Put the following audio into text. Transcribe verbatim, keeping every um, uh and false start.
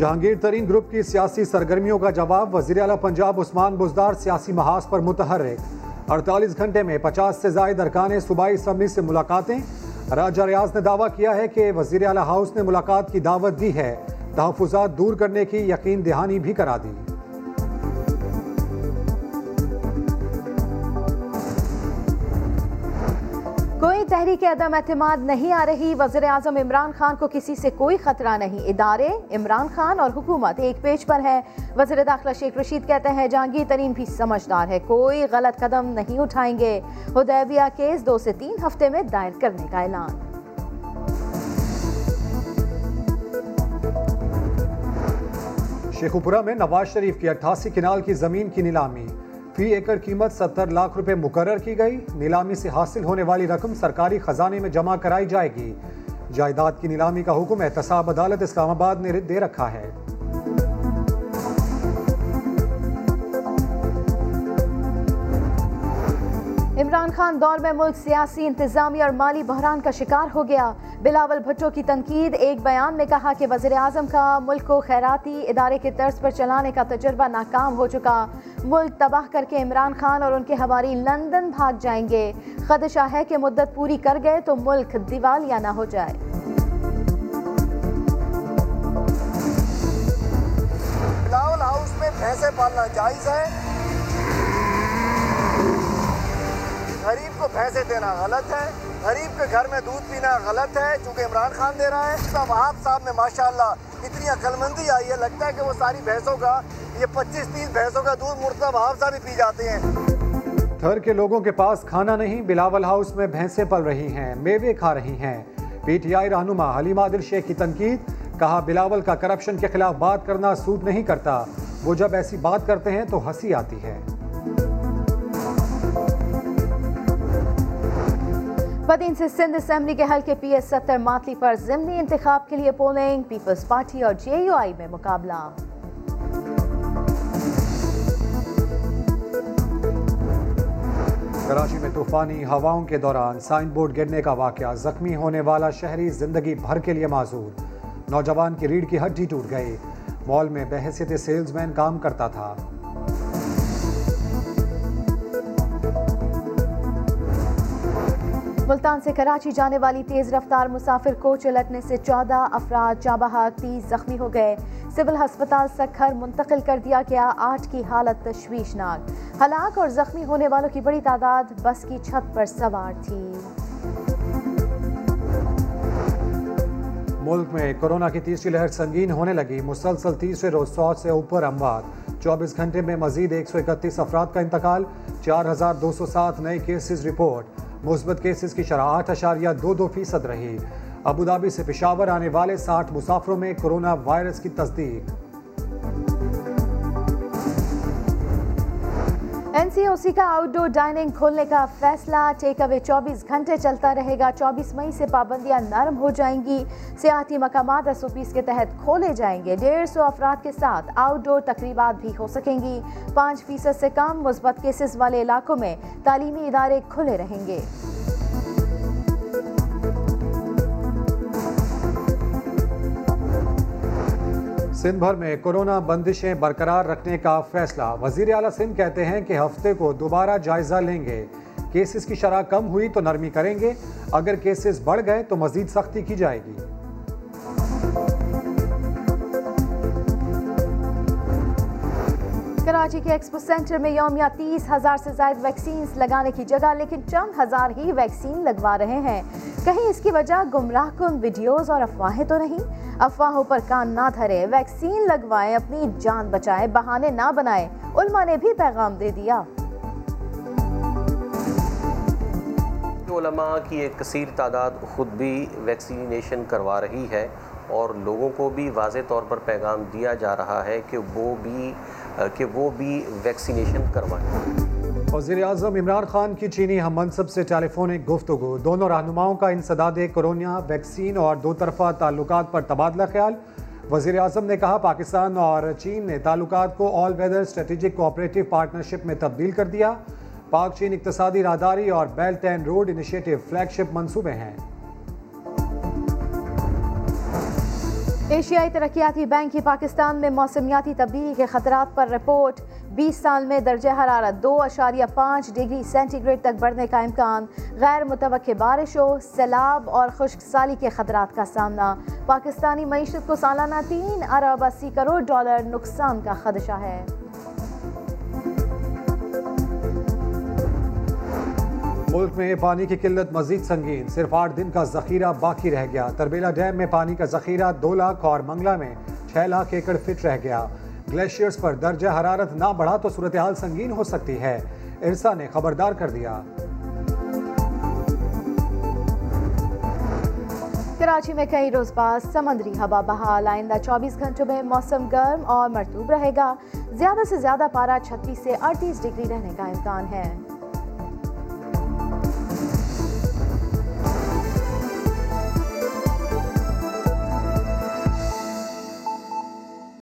جہانگیر ترین group کی سیاسی سرگرمیوں کا جواب، وزیر اعلیٰ پنجاب عثمان بزدار سیاسی محاذ پر متحرک۔ اڑتالیس گھنٹے میں پچاس سے زائد ارکان صوبائی اسمبلی سے ملاقاتیں۔ راجہ ریاض نے دعویٰ کیا ہے کہ وزیر اعلیٰ ہاؤس نے ملاقات کی دعوت دی ہے، تحفظات دور کرنے کی یقین دہانی بھی کرا دی۔ کوئی تحریک عدم اعتماد نہیں آ رہی، وزیراعظم عمران خان کو کسی سے کوئی خطرہ نہیں، ادارے، عمران خان اور حکومت ایک پیج پر ہیں۔ وزیر داخلہ شیخ رشید کہتے ہیں جہانگیر ترین بھی سمجھدار ہے، کوئی غلط قدم نہیں اٹھائیں گے۔ حدیبیہ کیس دو سے تین ہفتے میں دائر کرنے کا اعلان۔ شیخوپورہ میں نواز شریف کی اٹھاسی کنال کی زمین کی نیلامی، فی ایکڑ قیمت ستر لاکھ روپے مقرر کی گئی۔ نیلامی سے حاصل ہونے والی رقم سرکاری خزانے میں جمع کرائی جائے گی۔ جائیداد کی نیلامی کا حکم احتساب عدالت اسلام آباد نے دے رکھا ہے۔ عمران خان دور میں ملک سیاسی، انتظامی اور مالی بحران کا شکار ہو گیا۔ بلاول بھٹو کی تنقید، ایک بیان میں کہا کہ وزیراعظم کا ملک کو خیراتی ادارے کے طرز پر چلانے کا تجربہ ناکام ہو چکا، ملک تباہ کر کے عمران خان اور ان کے حواری لندن بھاگ جائیں گے، خدشہ ہے کہ مدت پوری کر گئے تو ملک دیوالیہ نہ ہو جائے۔ بلاول ہاؤس میں بھینسیں پالنا جائز ہے، غریب کو بھینسیں دینا غلط ہے، غریب کے گھر میں دودھ پینا غلط ہے، چونکہ عمران خان دے رہا ہے۔ صاحب وہاب صاحب میں ماشاءاللہ اتنی عقلمندی آئی ہے، لگتا ہے کہ وہ ساری بھینسوں کا، یہ پچیس تیس بھینسوں کا دودھ مرتضی وہاب صاحب ہی پی جاتے ہیں۔ تھر کے لوگوں کے پاس کھانا نہیں، بلاول ہاؤس میں بھینسیں پل رہی ہیں، میوے کھا رہی ہیں۔ پی ٹی آئی رہنما حلیم عادل شیخ کی تنقید، کہا بلاول کا کرپشن کے خلاف بات کرنا سوٹ نہیں کرتا، وہ جب ایسی بات کرتے ہیں تو ہنسی آتی ہے۔ بدین سے سندھ اسمبلی کے حلقے پی ایس ستر ماتلی پر ضمنی انتخاب کے لیے پولنگ، پیپلز پارٹی اور جے یو آئی میں مقابلہ۔ کراچی میں طوفانی ہواؤں کے دوران سائن بورڈ گرنے کا واقعہ، زخمی ہونے والا شہری زندگی بھر کے لیے معذور، نوجوان کی ریڑھ کی ہڈی ٹوٹ گئی، مال میں بحیثیت سیلز مین کام کرتا تھا۔ ملتان سے کراچی جانے والی تیز رفتار مسافر کو چلٹنے سے چودہ افراد چاں بحق، تیس زخمی ہو گئے، سول ہسپتال سکھر منتقل کر دیا گیا، آٹھ کی حالت تشویشناک۔ ہلاک اور زخمی ہونے والوں کی بڑی تعداد بس کی چھت پر سوار تھی۔ ملک میں کورونا کی تیسری لہر سنگین ہونے لگی، مسلسل تیسرے روز سو سے اوپر اموات، چوبیس گھنٹے میں مزید ایک سو اکتیس افراد کا انتقال، چار ہزار دو سو سات نئے کیسز رپورٹ، مثبت کیسز کی شرح آٹھ اشاریہ دو دو فیصد رہی۔ ابوظہبی سے پشاور آنے والے ساٹھ مسافروں میں کرونا وائرس کی تصدیق۔ این سی او سی کا آؤٹ ڈور ڈائننگ کھولنے کا فیصلہ، ٹیک اوے چوبیس گھنٹے چلتا رہے گا، چوبیس مئی سے پابندیاں نرم ہو جائیں گی، سیاحتی مقامات ایس او پیز کے تحت کھولے جائیں گے، ڈیڑھ سو افراد کے ساتھ آؤٹ ڈور تقریبات بھی ہو سکیں گی، پانچ فیصد سے کم مثبت کیسز والے علاقوں میں تعلیمی ادارے کھلے رہیں گے۔ سندھ بھر میں کورونا بندشیں برقرار رکھنے کا فیصلہ، وزیر اعلیٰ سندھ کہتے ہیں کہ ہفتے کو دوبارہ جائزہ لیں گے، کیسز کی شرح کم ہوئی تو نرمی کریں گے، اگر کیسز بڑھ گئے تو مزید سختی کی جائے گی۔ کراچی کے ایکسپو سینٹر میں یومیہ تیس ہزار سے زائد ویکسینز لگانے کی جگہ، لیکن چند ہزار ہی ویکسین لگوا رہے ہیں، کہیں اس کی وجہ گمراہ کن ویڈیوز اور افواہیں تو نہیں؟ افواہوں پر کان نہ دھرے، ویکسین لگوائیں، اپنی جان بچائیں، بہانے نہ بنائیں، علماء نے بھی پیغام دے دیا۔ علماء کی ایک کثیر تعداد خود بھی ویکسینیشن کروا رہی ہے اور لوگوں کو بھی واضح طور پر پیغام دیا جا رہا ہے کہ وہ بھی کہ وہ بھی ویکسینیشن کروائیں۔ وزیر اعظم عمران خان کی چینی ہم منصب سے ٹیلی فونک گفتگو، دونوں رہنماؤں کا انسداد کرونا، ویکسین اور دو طرفہ تعلقات پر تبادلہ خیال۔ وزیر اعظم نے کہا پاکستان اور چین نے تعلقات کو all weather strategic cooperative partnership میں تبدیل کر دیا، پاک چین اقتصادی راداری اور belt and road initiative flagship منصوبے ہیں۔ ایشیائی ترقیاتی بینک کی پاکستان میں موسمیاتی تبدیلی کے خطرات پر رپورٹ۔ بیس سال میں درجہ حرارت دو اشاریہ پانچ ڈگری سینٹی گریڈ تک بڑھنے کا امکان، غیر متوقع بارشوں، سیلاب اور خشک سالی کے خطرات کا سامنا۔ پاکستانی معیشت کو سالانہ تین ارب اسی کروڑ ڈالر نقصان کا خدشہ ہے۔ ملک میں پانی کی قلت مزید سنگین، صرف آٹھ دن کا ذخیرہ باقی رہ گیا۔ تربیلا ڈیم میں پانی کا ذخیرہ دو لاکھ اور منگلہ میں چھ لاکھ ایکڑ فٹ رہ گیا۔ گلیشیئرز پر درجہ حرارت نہ بڑھا تو صورتحال سنگین ہو سکتی ہے، ارسا نے خبردار کر دیا۔ کراچی میں کئی روز بعد سمندری ہوا بحال، آئندہ چوبیس گھنٹوں میں موسم گرم اور مرطوب رہے گا، زیادہ سے زیادہ پارہ چھتیس سے اڑتیس ڈگری رہنے کا امکان ہے۔